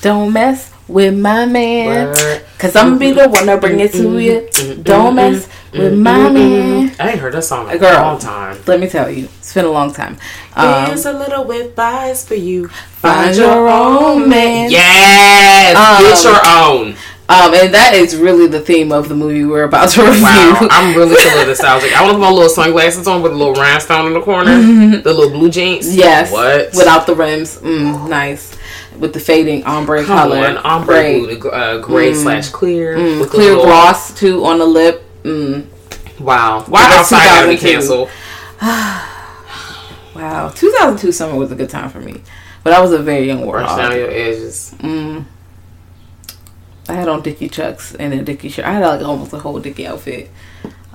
Don't mess with my man, what? Cause I'm gonna be the one to bring it to you. Don't mess with my man. I ain't heard that song in a long time. Let me tell you, it's been a long time. Here's a little advice for you. Find your own man. Yes, get your own. And that is really the theme of the movie we're about to review. Wow, I'm really feeling nostalgic. I want to put my little sunglasses on with a little rhinestone in the corner, the little blue jeans. Yes, what? Without the rims. Nice. With the fading ombre color. Ombre blue, gray slash clear. With clear little gloss, too, on the lip. Wow. Why outside got me canceled? Wow. 2002 summer was a good time for me. But I was a very young warthog. Down your edges. I had on Dickie Chucks and a Dickie shirt. I had like almost a whole Dickie outfit.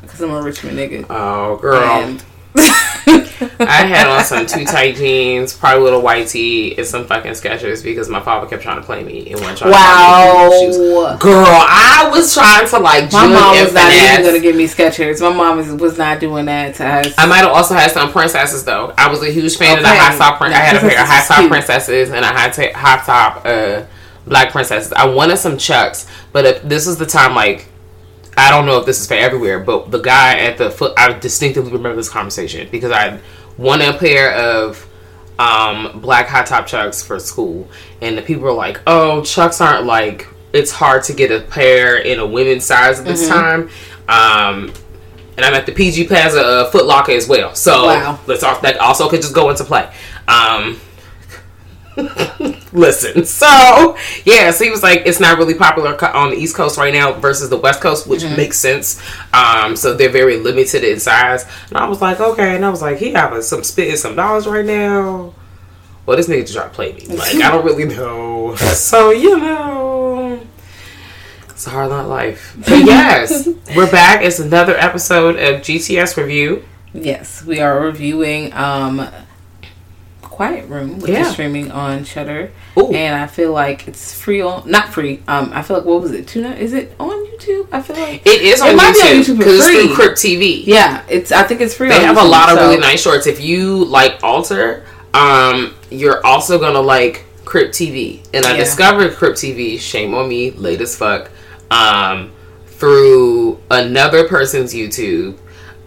Because I'm a Richmond nigga. Oh, girl. And I had on some too tight jeans, probably a little white tee, and some fucking Skechers because my father kept trying to play me and wouldn't try to buy me shoes. Girl, I was trying to like. My mom was not even going to give me Skechers. My mom was not doing that to us. I might have also had some princesses though. I was a huge fan of the high top. I had a pair of high top princesses and a high top black princesses. I wanted some Chucks, but this was the time like. I don't know if this is for everywhere, but the guy at the foot, I distinctively remember this conversation because I won a pair of black high top Chucks for school. And the people were like, oh, Chucks aren't like, it's hard to get a pair in a women's size at this time. And I'm at the PG Plaza Foot Locker as well. So that also could just go into play. Listen, so yeah, so he was like, it's not really popular on the East Coast right now versus the West Coast, which makes sense. So they're very limited in size. And I was like, okay. And I was like, he having some spit and some dollars right now. Well, this nigga just tried to play me. Like, I don't really know. So, you know, it's a hard lot life. But yes, we're back. It's another episode of GTS Review. Yes, we are reviewing, Quiet Room, which is streaming on Shudder. Ooh. And I feel like it's free on, not free. I feel like, what was it? Is it on YouTube? I feel like it is on YouTube because it's through Crypt TV. Yeah, I think it's free. They have a lot of really nice shorts. If you like Alter, you're also gonna like Crypt TV. And I discovered Crypt TV. Shame on me, late as fuck. Through another person's YouTube.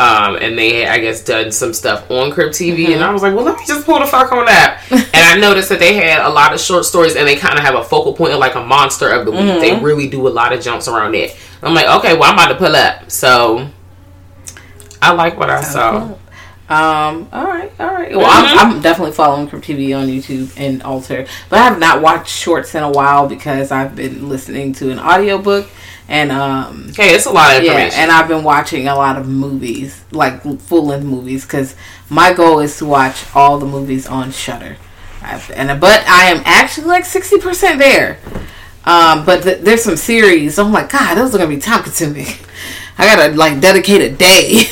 And they had, I guess, done some stuff on Crypt TV. And I was like, well, let me just pull the fuck on that. And I noticed that they had a lot of short stories. And they kind of have a focal point of like a monster of the week. They really do a lot of jumps around it. I'm like, okay, well, I'm about to pull up. So, I like what I saw. All right. Well, I'm definitely following Crypt TV on YouTube and Alter. But I have not watched shorts in a while because I've been listening to an audiobook. And, hey, it's a lot of information. Yeah, and I've been watching a lot of movies, like full-length movies, because my goal is to watch all the movies on Shudder. But I am actually like 60% there. But there's some series. So I'm like, God, those are going to be time-consuming. I got to, like, dedicate a day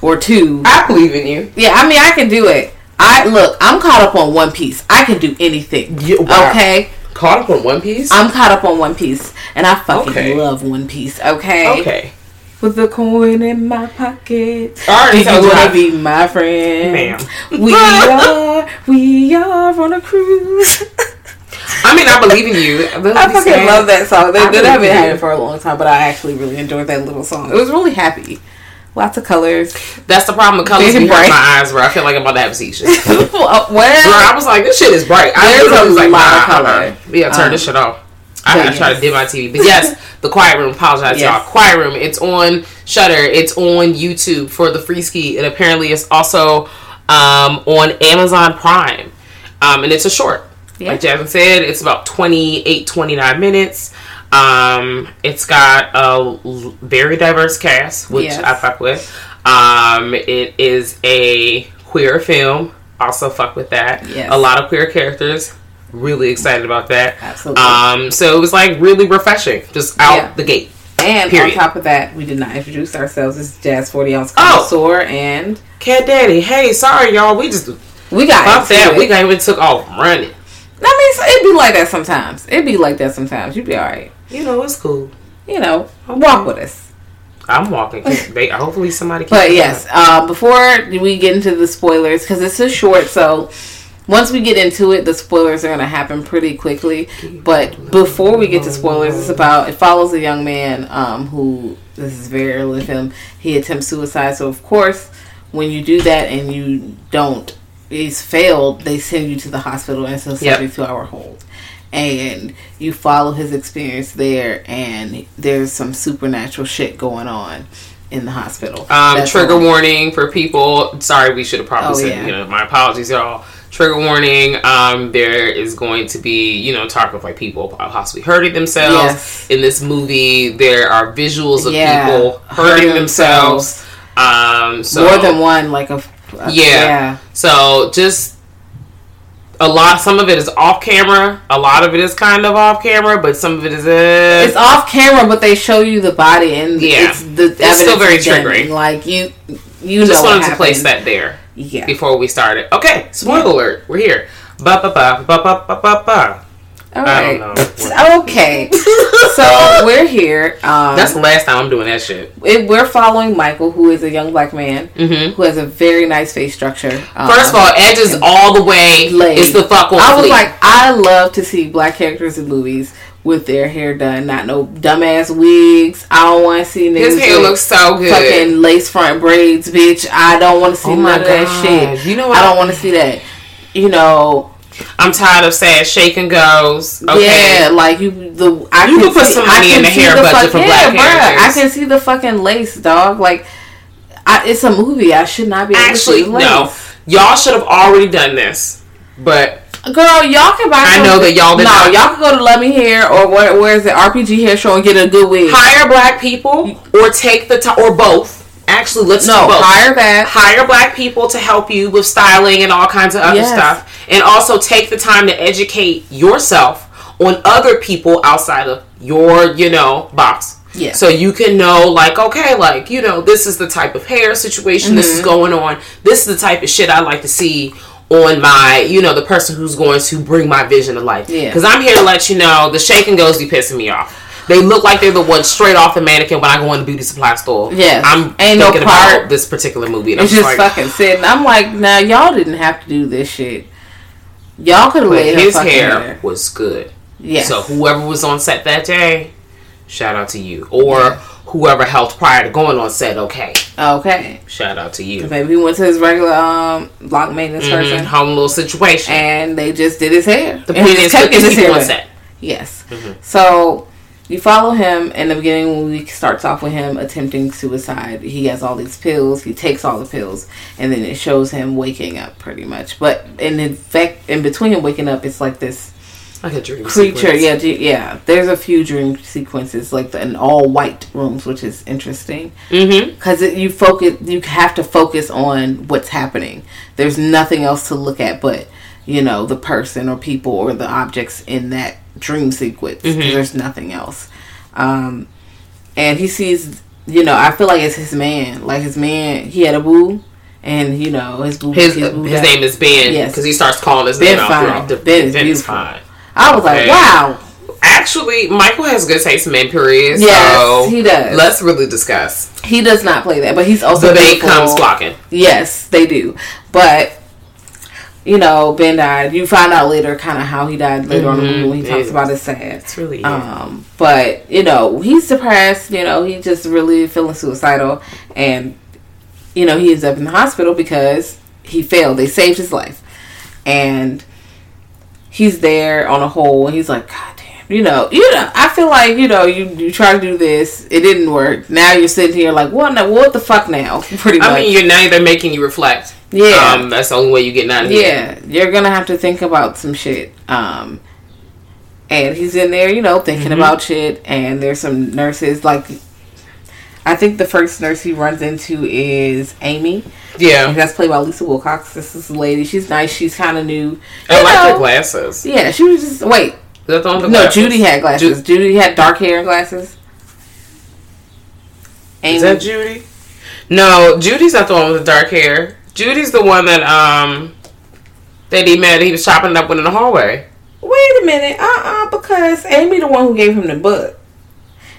or two. I believe in you. Yeah, I mean, I can do it. I'm caught up on One Piece. I can do anything. Wow. Okay? Caught up on One Piece? I'm caught up on One Piece. And I fucking love One Piece. Okay? Okay. With the coin in my pocket. Do you want to be my friend? Ma'am. We are on a cruise. I mean, I believe in you. I fucking love that song. They haven't had it for a long time, but I actually really enjoyed that little song. It was really happy. Lots of colors. That's the problem with colors behind my eyes, where I feel like I'm about to have seizures. Well, girl, I was like, this shit is bright. I was like, nah, yeah, turn this shit off. I try to dim my TV. But yes, The Quiet Room. Apologize, y'all. Quiet Room. It's on Shudder. It's on YouTube for the free ski. And apparently it's also on Amazon Prime. And it's a short. Yeah. Like Jasmine said, it's about 28, 29 minutes. It's got a very diverse cast, which I fuck with. It is a queer film. Also fuck with that. Yes. A lot of queer characters. Really excited about that. Absolutely. So it was like really refreshing. Just out the gate. And period. On top of that, we did not introduce ourselves. It's Jazz 40 Ounce Connoisseur and Cat Daddy. Hey, sorry y'all. We got even took off running. I mean, it'd be like that sometimes. You'd be all right. You know, it's cool. You know, walk with us. I'm walking. Hopefully somebody can. But yes, before we get into the spoilers, because it's so short, so once we get into it, the spoilers are going to happen pretty quickly. But before we get to spoilers, it follows a young man who, this is very early in him, he attempts suicide. So, of course, when you do that and you don't, he's failed, they send you to the hospital, and so 72-hour hold, and you follow his experience there, and there's some supernatural shit going on in the hospital. Trigger warning for people. Sorry, we should have probably said, my apologies, y'all. Trigger warning. There is going to be, talk of like people possibly hurting themselves. Yes. In this movie, there are visuals of people hurting themselves. So more than one, like a so just a lot. Some of it is off camera. A lot of it is kind of off camera, but some of it is it's off camera. But they show you the body, and it's still very triggering. Like you just wanted to place that there. Yeah. Before we started, okay. Spoiler alert. We're here. Ba ba ba ba ba ba ba. All right. I don't know. Okay. So we're here. That's the last time I'm doing that shit. We're following Michael, who is a young black man, who has a very nice face structure. First of all, edges all the way. It's the fuck on I was fleek. Like, I love to see black characters in movies with their hair done, not no dumbass wigs. I don't want to see niggas. His hair looks so good. Fucking lace front braids, bitch. I don't want to see none of that shit. You know what? I don't want to see that. You know. I'm tired of sad shake and goes. Okay. Yeah, like you can put some money in the hair budget for black characters. I can see the fucking lace, dog. Like, it's a movie. I should not be able to see lace. No, y'all should have already done this. But girl, y'all can buy. I know that y'all did not. No, y'all can go to Love Me Hair or where is it? RPG Hair Show and get a good wig. Hire black people or take the time or both. Actually, let's do both. Hire black people to help you with styling and all kinds of other stuff. And also take the time to educate yourself on other people outside of your, box. Yeah. So you can know, like, okay, like, this is the type of hair situation this is going on. This is the type of shit I like to see on my, the person who's going to bring my vision to life. Yeah. Because I'm here to let you know the shake and goes be pissing me off. They look like they're the ones straight off the mannequin when I go in the beauty supply store. Yes. I'm thinking about this particular movie. And it's just fucking sitting. I'm like, nah, y'all didn't have to do this shit. Y'all could have laid his hair was good. Yes. So whoever was on set that day, shout out to you. Or whoever helped prior to going on set, okay. Shout out to you. Maybe he went to his regular block maintenance person. Home little situation. And they just did his hair. The point is, took his hair on set. Yes. Mm-hmm. So you follow him in the beginning when we starts off with him attempting suicide. He has all these pills. He takes all the pills, and then it shows him waking up pretty much. But in between him waking up, it's like this dream creature. Sequence. Yeah. There's a few dream sequences like in all white rooms, which is interesting because you have to focus on what's happening. There's nothing else to look at but the person or people or the objects in that dream sequence. There's nothing else. And he sees, I feel like it's his man. Like his man, he had a boo And, you know, his name is Ben. Yes. Because he starts calling his Ben name out. Ben is fine. I was like, wow. Actually, Michael has good taste in men, period. Yes, so he does. Let's really discuss. He does not play that, but he's also the beautiful. They comes flocking. Yes, they do. But, you know, Ben died. You find out later kind of how he died later on in the movie when he talks about his sad. It's really but, you know, he's depressed. You know, he just really feeling suicidal. And, you know, he ends up in the hospital because he failed. They saved his life. And he's there on a hole. And he's like, God damn. You know, I feel like, you know, you try to do this. It didn't work. Now you're sitting here like, what the fuck now? Pretty much. I mean, you're now they're making you reflect. Yeah. That's the only way you get out of here. Yeah. You're going to have to think about some shit. And he's in there, you know, thinking about shit. And there's some nurses, like, I think the first nurse he runs into is Amy. Yeah. And that's played by Lisa Wilcox. This is a lady. She's nice. She's kind of new. I like her glasses. Yeah. She was just, wait. Is that the one with the glasses? No, Judy had glasses. Judy had dark hair and glasses. Amy. Is that Judy? No, Judy's not the one with the dark hair. Judy's the one that that he met. He was chopping it up in the hallway. Wait a minute, because Amy the one who gave him the book,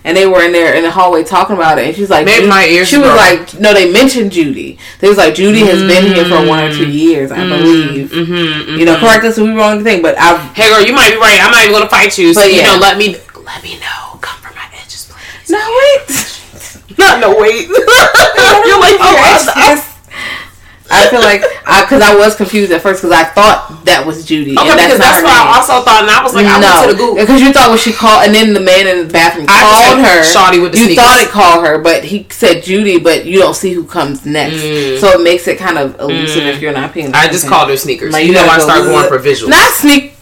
and they were in there in the hallway talking about it. And she's like, "Made my ears." She was like, "No, they mentioned Judy." They was like, "Judy has been here for 1 or 2 years, I believe." You know, correct us if we wrong thing, but hey, girl, you might be right. I'm not even gonna fight you. So you know, let me know. Come for my edges, please. No wait, no wait. You're like, oh, I feel like, because I was confused at first, because I thought that was Judy. Okay, and that's what I also thought, and I was like, I went to the Google. Because you thought when she called, and then the man in the bathroom called her. Shawty with the sneakers. You thought it called her, but he said Judy, but you don't see who comes next. So it makes it kind of elusive if you're not paying attention. I just called her sneakers. Like, you know I start going for visuals. Not sneak.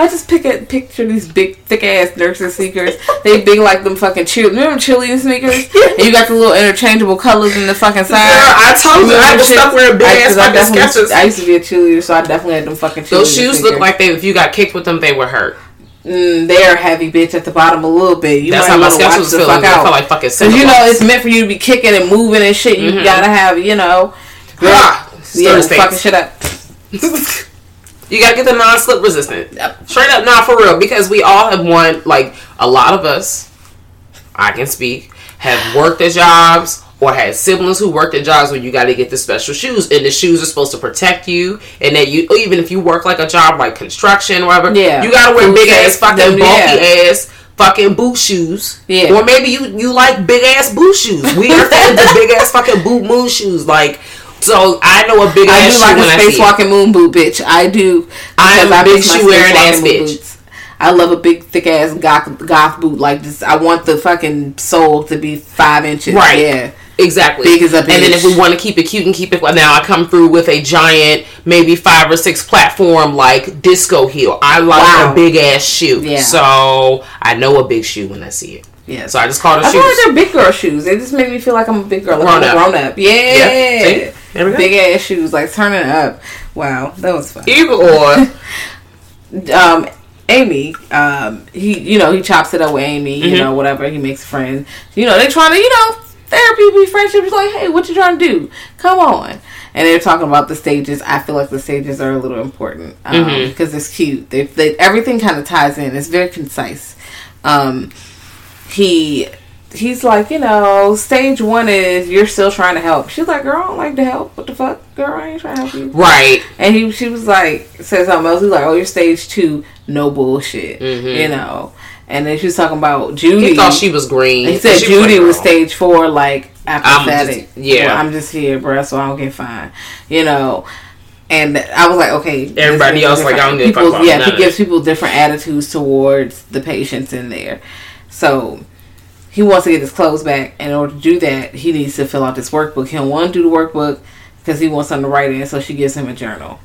I just picture these big, thick-ass nurses' sneakers. They big like them fucking Chili. Remember Chili and sneakers? And you got the little interchangeable colors in the fucking side. Girl, I told you, I was stuck wearing big-ass fucking Skechers. I used to be a cheerleader, so I definitely had them fucking Chili. Those shoes look like if you got kicked with them, they would hurt. They are heavy, bitch, at the bottom a little bit. You That's how my Skechers was feeling. I felt like fucking Because, you know, it's meant for you to be kicking and moving and shit. You gotta have, you know... Yeah, fucking shit up. You gotta get the non-slip resistant. Straight up, for real. Because we all have won, like, a lot of us, I can speak, have worked at jobs or had siblings who worked at jobs where you gotta get the special shoes. And the shoes are supposed to protect you. And that you, even if you work like a job like construction or whatever, you gotta wear big-ass fucking bulky-ass fucking boot shoes. Yeah. Or maybe you like big-ass boot shoes. We are fans of big-ass fucking boot moon shoes. Like... So I know a big ass shoe. I do like a spacewalking moon boot, bitch. I do. I'm a big shoe wearing ass bitch. I love a big thick ass goth boot. Like this, I want the fucking sole to be 5 inches. Right. Yeah. Exactly. Big as a bitch. And then if we want to keep it cute and keep it, now I come through with a giant, maybe 5 or 6 platform like disco heel. I like a big ass shoe. Yeah. So I know a big shoe when I see it. Yeah, so I just called her shoes. I feel like they're big girl shoes. They just make me feel like I'm a big girl. Like I'm a grown up. Yeah. There we go. Big ass shoes. Like turning up. Wow. That was fun. Either or. Amy, he chops it up with Amy. You know, whatever. He makes friends. You know, they trying to, therapy be friendship. It's like, hey, what you trying to do? Come on. And they're talking about the stages. I feel like the stages are a little important. Because it's cute. They everything kind of ties in. It's very concise. He's like, stage 1 is you're still trying to help. She's like, girl, I don't like to help. What the fuck? Girl, I ain't trying to help you. Right. And she was like, said something else. He's like, oh, you're stage 2. No bullshit. You know. And then she was talking about Judy. He thought she was green. He said Judy was stage 4, like, apathetic. I'm just here, bruh, so I don't get fined. You know. And I was like, okay. Everybody else, like, I don't get fined. Yeah, he gives people different attitudes towards the patients in there. So, he wants to get his clothes back. And in order to do that, he needs to fill out this workbook. He don't want to do the workbook because he wants something to write in. So, she gives him a journal.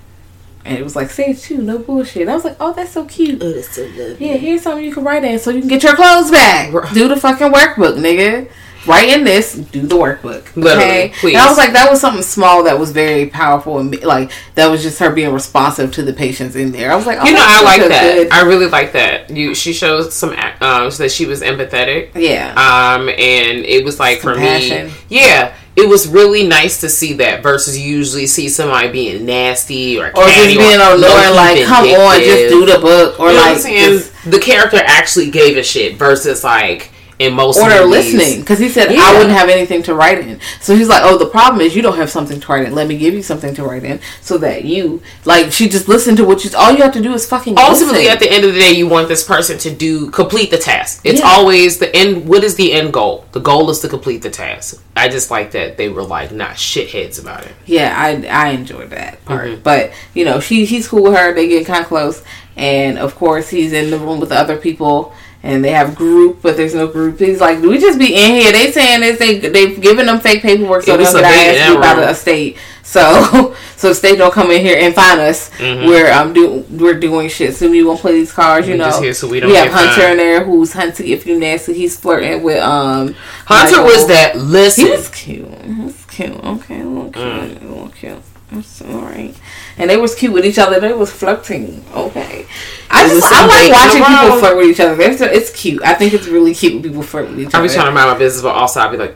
And it was like, stage 2, no bullshit. I was like, oh, that's so cute. Oh, that's so lovely. Yeah, here's something you can write in so you can get your clothes back. Do the fucking workbook, nigga. Write in this. Do the workbook. Okay? Literally, please. And I was like, that was something small that was very powerful. And, like, that was just her being responsive to the patients in there. I was like, oh, I like that. Good. I really like that. She shows some, that she was empathetic. Yeah. And it was like, for me. Yeah. it was really nice to see that versus you usually see somebody being nasty or catty, just being a lord, like, come on, just do the book. Or, you know, like, what I'm saying? The character actually gave a shit versus, like, in most movies. Or listening. Because he said, yeah, I wouldn't have anything to write in. So he's like, oh, the problem is you don't have something to write in. Let me give you something to write in so that you, like, she just listened to what you, all you have to do is fucking ultimately, listen. At the end of the day, you want this person to complete the task. It's always the end. What is the end goal? The goal is to complete the task. I just like that they were, like, not shitheads about it. Yeah, I enjoyed that part. Mm-hmm. But, you know, he's cool with her. They get kind of close. And, of course, he's in the room with the other people. And they have group, but there's no group. He's like, do we just be in here? They saying this, they've given them fake paperwork so they don't get asked you about the estate. So the state don't come in here and find us. Mm-hmm. We're doing shit. So we won't play these cards, you know. Just here so we have Hunter in there who's hunting. If you nasty, he's flirting with Hunter Michael. Was that listen? He was cute. Okay, a little cute. A little cute. I'm sorry. And they was cute with each other. They was flirting. Okay. I like watching people flirt with each other. It's cute. I think it's really cute when people flirt with each other. I be trying to mind my business, but also I be like,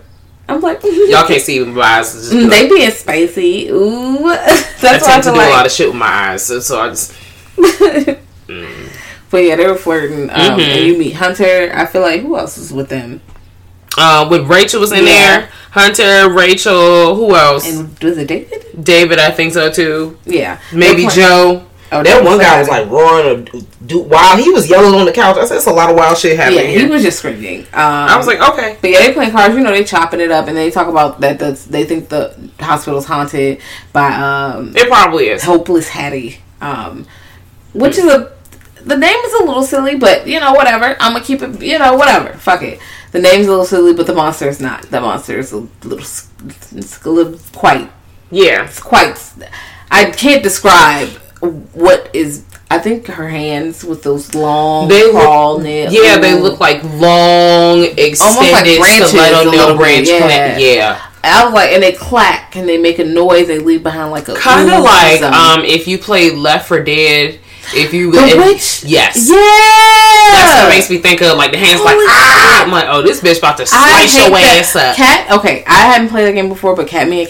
I'm like, y'all can't see my eyes. Just be they like, being spicy. Ooh. That's I tend to do a lot of shit with my eyes. So I just... But yeah, they were flirting. And you meet Hunter. I feel like, who else was with them? With Rachel was in there. Hunter, Rachel, who else? And was it David? David, I think so too. Yeah. Maybe Joe. Oh, that one guy was like roaring or dude, wild. He was yelling on the couch. I said, it's a lot of wild shit happening here. He was just screaming. I was like, okay. But yeah, they playing cards. You know, they chopping it up. And they talk about that they think the hospital's haunted by... it probably is. Hopeless Hattie. Which is a... The name is a little silly, but, you know, whatever. I'm going to keep it... You know, whatever. Fuck it. The name's a little silly, but the monster is not. The monster is a little quite... Yeah. It's quite... I can't describe what is... I think her hands with those long, claw nails. Yeah, they look like long, extended, like stiletto nail branch. Yeah. I was like, and they clack, and they make a noise. They leave behind like a... Kind of like if you play Left 4 Dead... If you would, yes, yeah, that's what makes me think of like the hands, holy like ah, I'm like, oh, this bitch about to slice your ass up. Cat, okay, I haven't played that game before, but Cat plays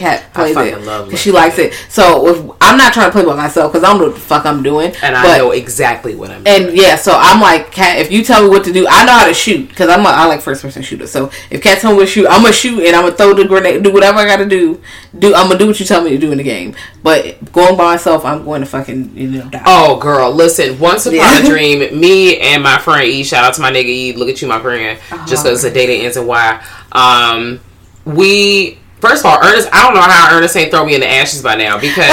it because she likes it. So if, I'm not trying to play by myself because I don't know what the fuck I'm doing, and I know exactly what I'm doing. And yeah, so I'm like, Cat, if you tell me what to do, I know how to shoot because I like first person shooter. So if Cat tell me what to shoot, I'm gonna shoot and I'm gonna throw the grenade, do whatever I gotta do. I'm gonna do what you tell me to do in the game. But going by myself, I'm going to fucking die. Oh girl. Listen, once upon a dream, me and my friend E, shout out to my nigga E, look at you my friend, just because the day that ends in Y, we, first of all, Ernest, I don't know how Ernest ain't throw me in the ashes by now, because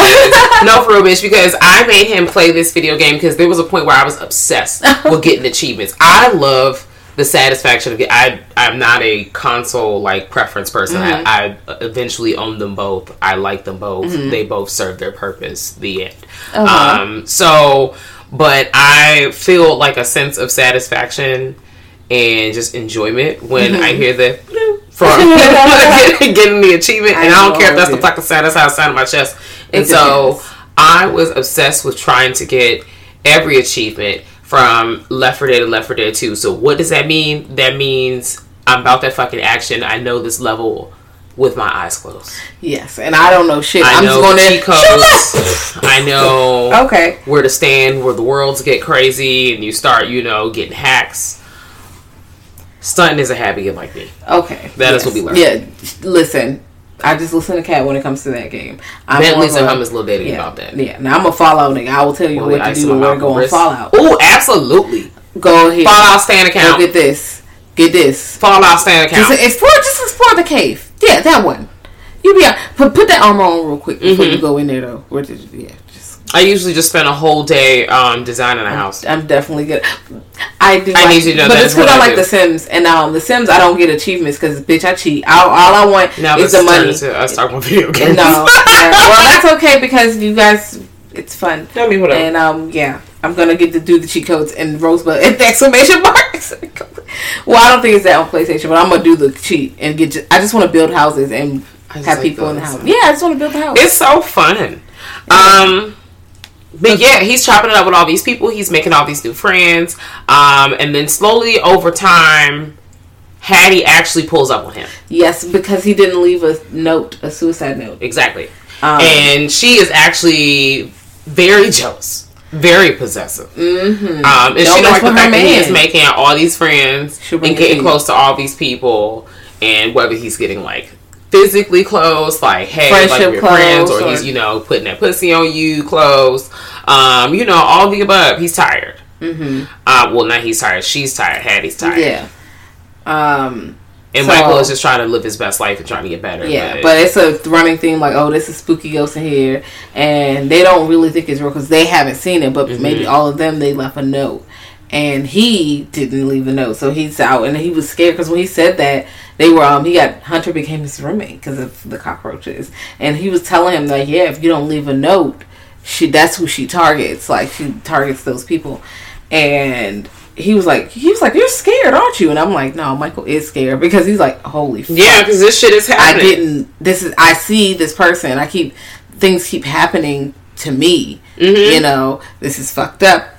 no, for real bitch, because I made him play this video game because there was a point where I was obsessed with getting achievements. I love the satisfaction of I'm not a console like preference person. Mm-hmm. I eventually own them both. I like them both. Mm-hmm. They both serve their purpose. The end. Uh-huh. But I feel like a sense of satisfaction and just enjoyment when I hear that from getting the achievement, and I don't care if that's the fucking satisfied sound of my chest. And so I was obsessed with trying to get every achievement from Left 4 Dead to Left 4 Dead 2. So what does that mean? That means I'm about that fucking action. I know this level with my eyes closed. Yes, and I don't know shit. I'm just going to codes. I know where to stand, where the worlds get crazy, and you start, you know, getting hacks. Stunting is a habit like me. Okay. That is what we learned. Yeah, listen. I just listen to Cat when it comes to that game. Bentley's and Hummus little dating about that. Yeah. Now I'm a Fallout nigga. I will tell you what to do when we're going Fallout. Oh, absolutely. Go ahead. Fallout stand account. Go get this. Fallout stand account. Just explore the cave. Yeah, that one. You be put that armor on real quick before you go in there though. Where did you? Yeah. I usually just spend a whole day designing a house. I'm definitely good. I need you to know that. But it's because I like The Sims. And The Sims, I don't get achievements because, bitch, I cheat. All I want is the money. Now this is turning into us talking about video games. No. Well, that's okay because you guys, it's fun. Tell me what up. And, I'm going to get to do the cheat codes and Rosebud at the exclamation marks. Well, I don't think it's that on PlayStation, but I'm going to do the cheat and get. I just want to build houses and have like people in the house. Yeah, I just want to build the house. It's so fun. Yeah. But yeah, he's chopping it up with all these people. He's making all these new friends. And then slowly over time, Hattie actually pulls up on him. Yes, because he didn't leave a note, a suicide note. Exactly. And she is actually very jealous. Very possessive. Mm-hmm. And she don't like the fact that he is making out all these friends and getting close to all these people, and whether he's getting like physically close, like hey, friendship like your friends, or he's, you know, putting that pussy on you, close, you know, all the above. He's tired. Mm-hmm. Well, not he's tired. She's tired. Hattie's tired. Yeah. And so, Michael is just trying to live his best life and trying to get better. Yeah, but it's a running theme like, oh, this is spooky ghost in here. And they don't really think it's real because they haven't seen it. But mm-hmm. maybe all of them, they left a note. And he didn't leave a note. So he's out. And he was scared because when he said that, they were, Hunter became his roommate because of the cockroaches. And he was telling him, like, yeah, if you don't leave a note, that's who she targets. Like, she targets those people. And... He was like, you're scared, aren't you? And I'm like, no, Michael is scared because he's like, holy fuck. Yeah, because this shit is happening. I see this person. Things keep happening to me. Mm-hmm. You know, this is fucked up.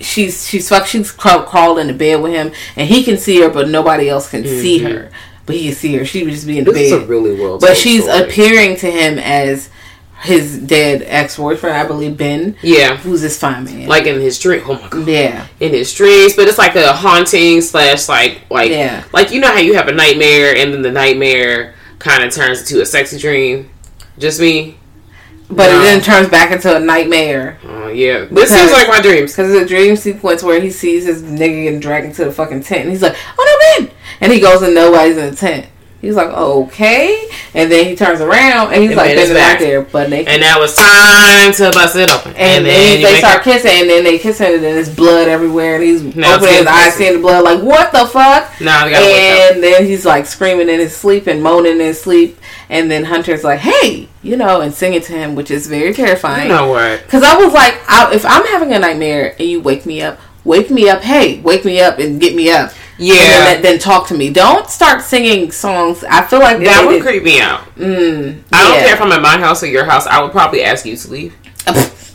She's fucked. She's crawled into bed with him and he can see her, but nobody else can mm-hmm. see her. But he can see her. She would just be in the bed. This is a really well told story. Appearing to him as his dead ex-boyfriend, I believe, Ben. Yeah. Who's this fine man. Like in his dream. Oh my god. Yeah. In his dreams. But it's like a haunting slash like yeah. Like, you know how you have a nightmare and then the nightmare kind of turns into a sexy dream? Just me? But it then turns back into a nightmare. Oh, yeah. This seems like my dreams. Because it's a dream sequence where he sees his nigga getting dragged into the fucking tent. And he's like, oh no, Ben! And he goes and nobody's in the tent. He's like, okay. And then he turns around and he's like, they're out there. But they and now it's time to bust it open. And then they start kissing. And then they kiss him. And then there's blood everywhere. And he's opening his eyes, seeing the blood. Like, what the fuck? And then he's like screaming in his sleep and moaning in his sleep. And then Hunter's like, hey, you know, and singing to him, which is very terrifying. You know what? Because I was like, if I'm having a nightmare and you wake me up. Hey, wake me up and get me up. Yeah. And then talk to me. Don't start singing songs. I feel like that would creep me out. I don't care if I'm at my house or your house. I would probably ask you to leave.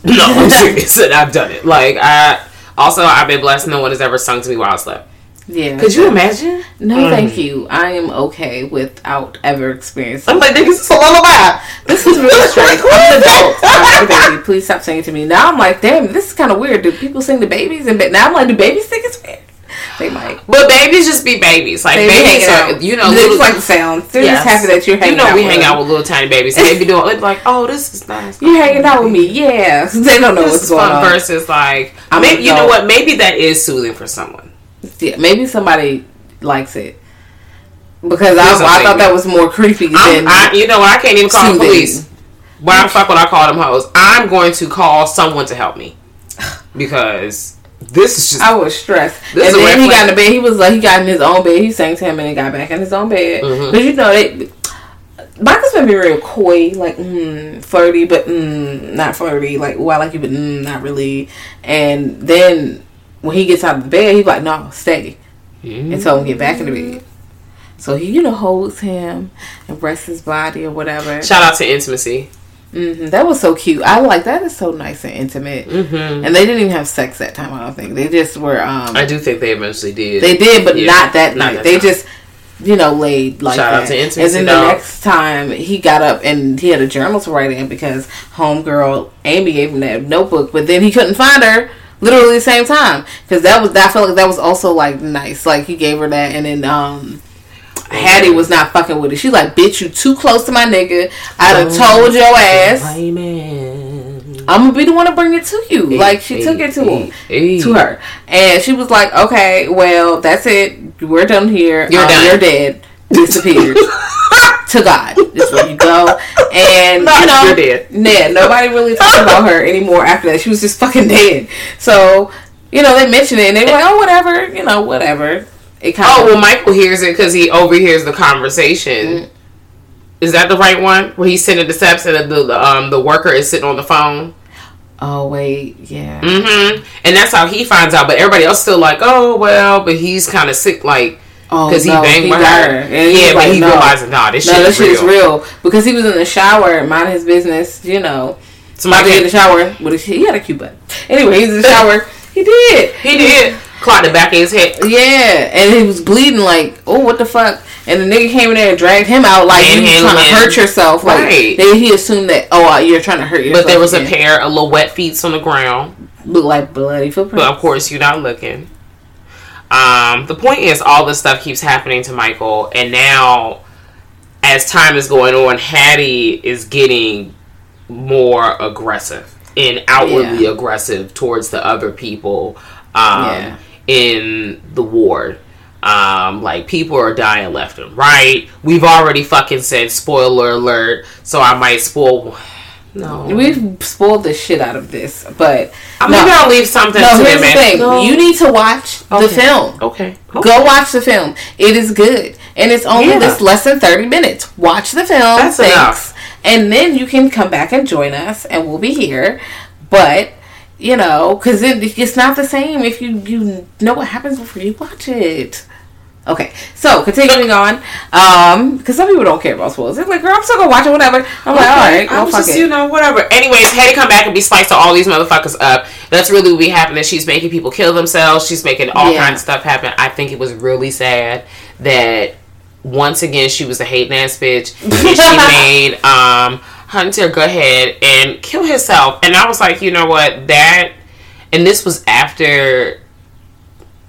No, I'm serious. And I've done it. Like, I've been blessed. No one has ever sung to me while I slept. Yeah. Could you imagine? No, thank you. I am okay without ever experiencing. I'm like, this is a lullaby. This is really strange. I'm an adult. I'm like, hey, baby, please stop singing to me. Now I'm like, damn, this is kind of weird. Do people sing to babies? And now I'm like, do babies think it's weird? They might. But babies just be babies. Like, babies are, you know. They just like the sound. They're yes. just happy that you're hanging out with them. You know, we hang out with little tiny babies. So they be doing, like, oh, this is nice. You're hanging out with me. Yeah. They don't know what's going on. Versus, like, maybe, you know what? Maybe that is soothing for someone. Yeah, maybe somebody likes it. Because I thought that was more creepy than... you know, I can't even call the police. Why the fuck would I call them hoes? I'm going to call someone to help me. Because... This is just... I was stressed. And then he got in the bed. He was like... He got in his own bed. He sang to him and he got back in his own bed. Mm-hmm. But you know... Michael's been very coy. Like, flirty, but not flirty. Like, oh, I like you, but not really. And then... When he gets out of the bed, he's like, no, stay. Mm-hmm. And so he'll get back in the bed. So he, you know, holds him and rests his body or whatever. Shout out to intimacy. Mm-hmm. That was so cute. I like that. Is so nice and intimate. Mm-hmm. And they didn't even have sex that time, I don't think. They just were... I do think they eventually did. They did, but not that night. That they just, you know, laid like Shout that. Out to intimacy, and then the next time, he got up and he had a journal to write in because homegirl Amy gave him that notebook, but then he couldn't find her. Literally the same time. Because I felt like that was also, like, nice. Like, he gave her that. And then, Hattie was not fucking with it. She like, bitch, you too close to my nigga. I done told your ass. I'm going to be the one to bring it to you. Like, she took it to him. To her. And she was like, okay, well, that's it. We're done here. You're done. You're dead. Disappeared. To God. That's where you go. And, you know, you're dead. Yeah, nobody really talked about her anymore after that. She was just fucking dead. So, you know, they mentioned it and they were like, oh, whatever. You know, whatever. Well, Michael hears it because he overhears the conversation. Mm-hmm. Is that the right one? Where he's sitting at the steps and the worker is sitting on the phone? Oh, wait. Yeah. Mm-hmm. And that's how he finds out. But everybody else still like, oh, well, but he's kind of sick, like... Because he banged with her. And yeah, but he realized, this shit is real. Because he was in the shower, minding his business, you know. Somebody in the shower. He had a cute butt. Anyway, he's in the shower. He did. clocked the back of his head. Yeah, and he was bleeding like, oh, what the fuck? And the nigga came in there and dragged him out like you trying to hurt yourself. Like, right. Then he assumed that, oh, you're trying to hurt yourself. But there was a pair of little wet feet on the ground. Look like bloody footprints. But of course, you're not looking. The point is, all this stuff keeps happening to Michael. And now, as time is going on, Hattie is getting more aggressive and outwardly aggressive towards the other people in the ward. Like, people are dying left and right. We've already fucking said spoiler alert, so I might spoil. No, we've spoiled the shit out of this, but maybe I'll leave something to the thing. No. You need to watch the film. Okay. Go watch the film. It is good, and it's only this less than 30 minutes. Watch the film. That's enough. And then you can come back and join us, and we'll be here. But you know, because it's not the same if you know what happens before you watch it. Okay, so continuing on, because some people don't care about spoilers. They're like, girl, I'm still gonna watch it, whatever. I'm like, all right, I'll fuck it. You know, whatever. Anyways, Hattie come back and be spiced to all these motherfuckers up. That's really what be happening. She's making people kill themselves. She's making all kinds of stuff happen. I think it was really sad that once again she was a hating ass bitch and she made Hunter go ahead and kill himself. And I was like, you know what? That, and this was after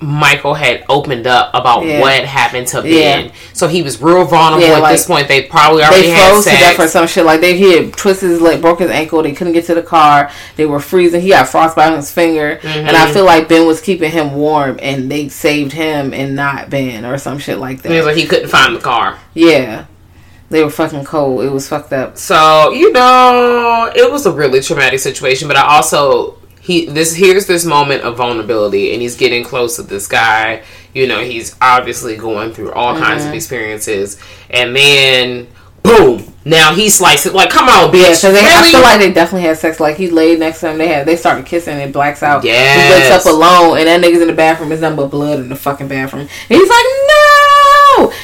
Michael had opened up about what happened to Ben, so he was real vulnerable at this point. They probably already had sex. To death or some shit. Like he had twisted his leg, broke his ankle. They couldn't get to the car. They were freezing. He got frostbite on his finger, and I feel like Ben was keeping him warm, and they saved him and not Ben or some shit like that. It was like he couldn't find the car. Yeah. They were fucking cold. It was fucked up. So, you know, it was a really traumatic situation, but I also, here's this moment of vulnerability, and he's getting close to this guy. You know, he's obviously going through all kinds of experiences, and then, boom, now he slices. Like, come on, bitch. Yeah, so really? I feel like they definitely had sex. Like, he laid next to him, they started kissing, and blacks out. Yes. He wakes up alone, and that nigga's in the bathroom. It's nothing but blood in the fucking bathroom. And he's like, no!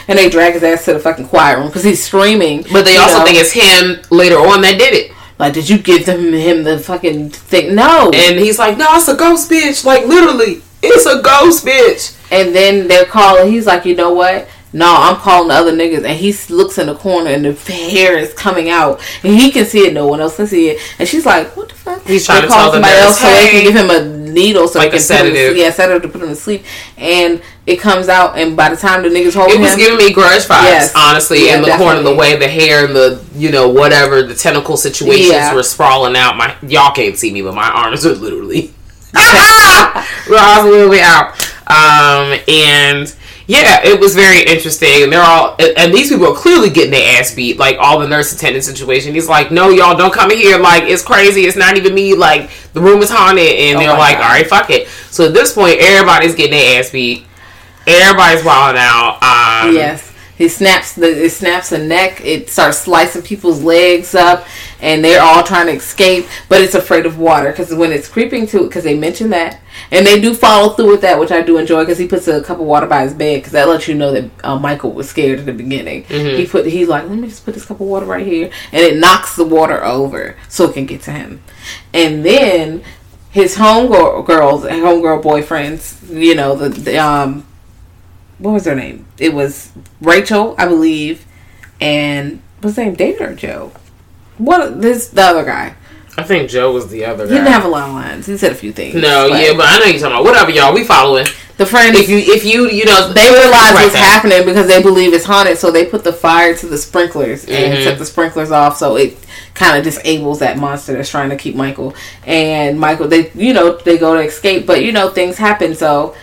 And they drag his ass to the fucking quiet room because he's screaming. But they also think it's him later on that did it. Like, did you give him the fucking thing? No. And he's like, no, it's a ghost bitch. Like, literally, it's a ghost bitch. And then they're calling. He's like, you know what? No, I'm calling the other niggas. And he looks in the corner and the hair is coming out. And he can see it. No one else can see it. And she's like, what the fuck? He's trying to tell somebody else so they can give him a needle so like he can sedative to put him to sleep. And it comes out, and by the time the niggas hold him, it was giving me Grudge vibes, honestly. In the corner, the way the hair and the whatever the tentacle situations were sprawling out. My y'all can't see me, but my arms are literally literally out. And yeah, it was very interesting. And they're all, and these people are clearly getting their ass beat, like all the nurse attendant situation. He's like, no, y'all don't come in here. Like, it's crazy. It's not even me. Like, the room is haunted. And they're like, all right, fuck it. So at this point, everybody's getting their ass beat. Everybody's wilding out. Yes. He snaps the neck. It starts slicing people's legs up, and they're all trying to escape, but it's afraid of water because when it's creeping to it, because they mention that, and they do follow through with that, which I do enjoy because he puts a cup of water by his bed because that lets you know that Michael was scared at the beginning. Mm-hmm. He's like, let me just put this cup of water right here, and it knocks the water over so it can get to him, and then his homegirl boyfriends, what was her name? It was Rachel, I believe, and what's his name? David or Joe? The other guy. I think Joe was the other guy. He didn't have a lot of lines. He said a few things. No, but I know you're talking about whatever, y'all. We following the friends. If you they realize what's happening because they believe it's haunted, so they put the fire to the sprinklers and set the sprinklers off, so it kind of disables that monster that's trying to keep Michael. And Michael, they go to escape, but things happen, so.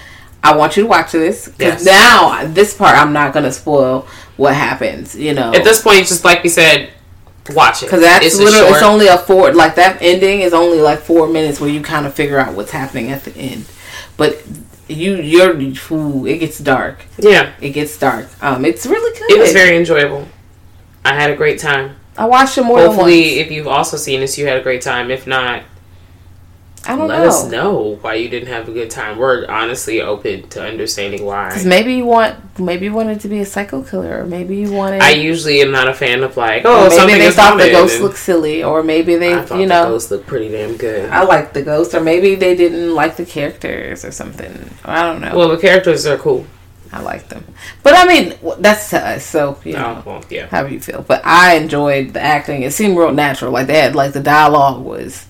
I want you to watch this. Yes. Now, this part, I'm not going to spoil what happens, At this point, just like we said, watch it. Because it's only a 4, like that ending is only like 4 minutes where you kind of figure out what's happening at the end. But it gets dark. Yeah. It gets dark. It's really good. It was very enjoyable. I had a great time. I watched it more than once. Hopefully, if you've also seen this, you had a great time. If not, I don't know. Let us know why you didn't have a good time. We're honestly open to understanding why. Because maybe you wanted to be a psycho killer, or maybe you wanted. I usually am not a fan of like. Oh, maybe they thought the ghosts looked silly, or maybe they, you know, the ghosts look pretty damn good. I like the ghosts, or maybe they didn't like the characters or something. I don't know. Well, the characters are cool. I like them, but I mean that's to us. So you know, well, yeah. How you feel? But I enjoyed the acting. It seemed real natural. Like they had like the dialogue was.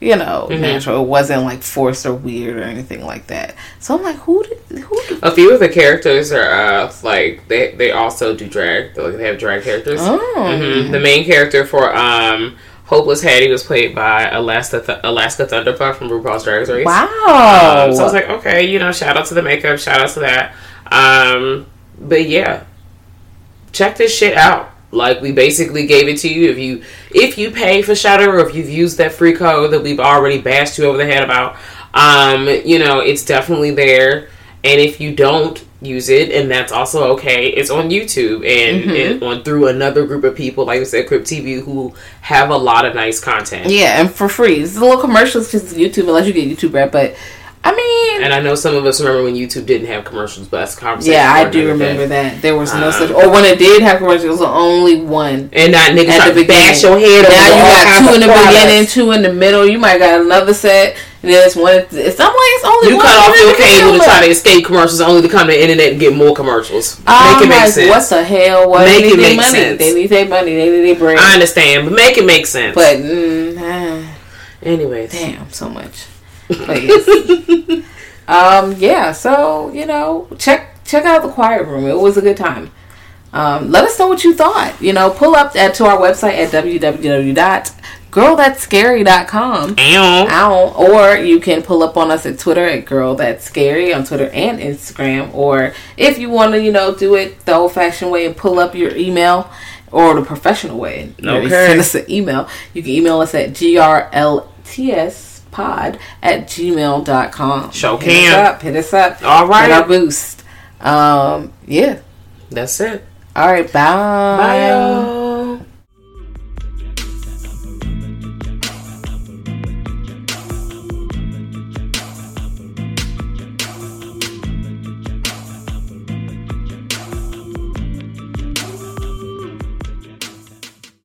You know, mm-hmm. natural. It wasn't like forced or weird or anything like that. So I'm like, who did a few of the characters are like they also do drag. Like they have drag characters. Oh. Mm-hmm. The main character for Hopeless Hattie was played by Alaska Thunderpuff from RuPaul's Drag Race. Wow. So I was like, okay, you know, shout out to the makeup, shout out to that. But yeah, check this shit out. Like, we basically gave it to you if you pay for Shudder, or if you've used that free code that we've already bashed you over the head about. You know, it's definitely there. And if you don't use it, and that's also okay, it's on YouTube and, mm-hmm. and on through another group of people, like I said, Crypt TV, who have a lot of nice content. Yeah, and for free. It's a little commercials because YouTube, unless you get YouTube Red, but I mean... And I know some of us remember when YouTube didn't have commercials, but that's a conversation. Yeah, I do remember that. There was no such... Or when it did have commercials, it was only one. And not niggas trying to bash your head over. Now you got two in the beginning, two in the middle. You might got another set, and then it's one... It's not like it's only one. You cut off your cable to try to escape commercials, only to come to the internet and get more commercials. Make it make sense. What the hell? Make it make sense. They need their money. They need their brain. I understand, but make it make sense. But, anyways. Damn, so much. Please. Yeah, so you know, check out The Quiet Room. It was a good time. Let us know what you thought. You know, pull up to our website at www.girlthatscary.com. Or you can pull up on us at Twitter at Girl That's Scary on Twitter and Instagram. Or if you want to, you know, do it the old fashioned way and pull up your email or the professional way. Okay. Send us an email. You can email us at grltspod@gmail.com. Show can hit us up. All right, get our boost. Yeah, that's it. All right, bye.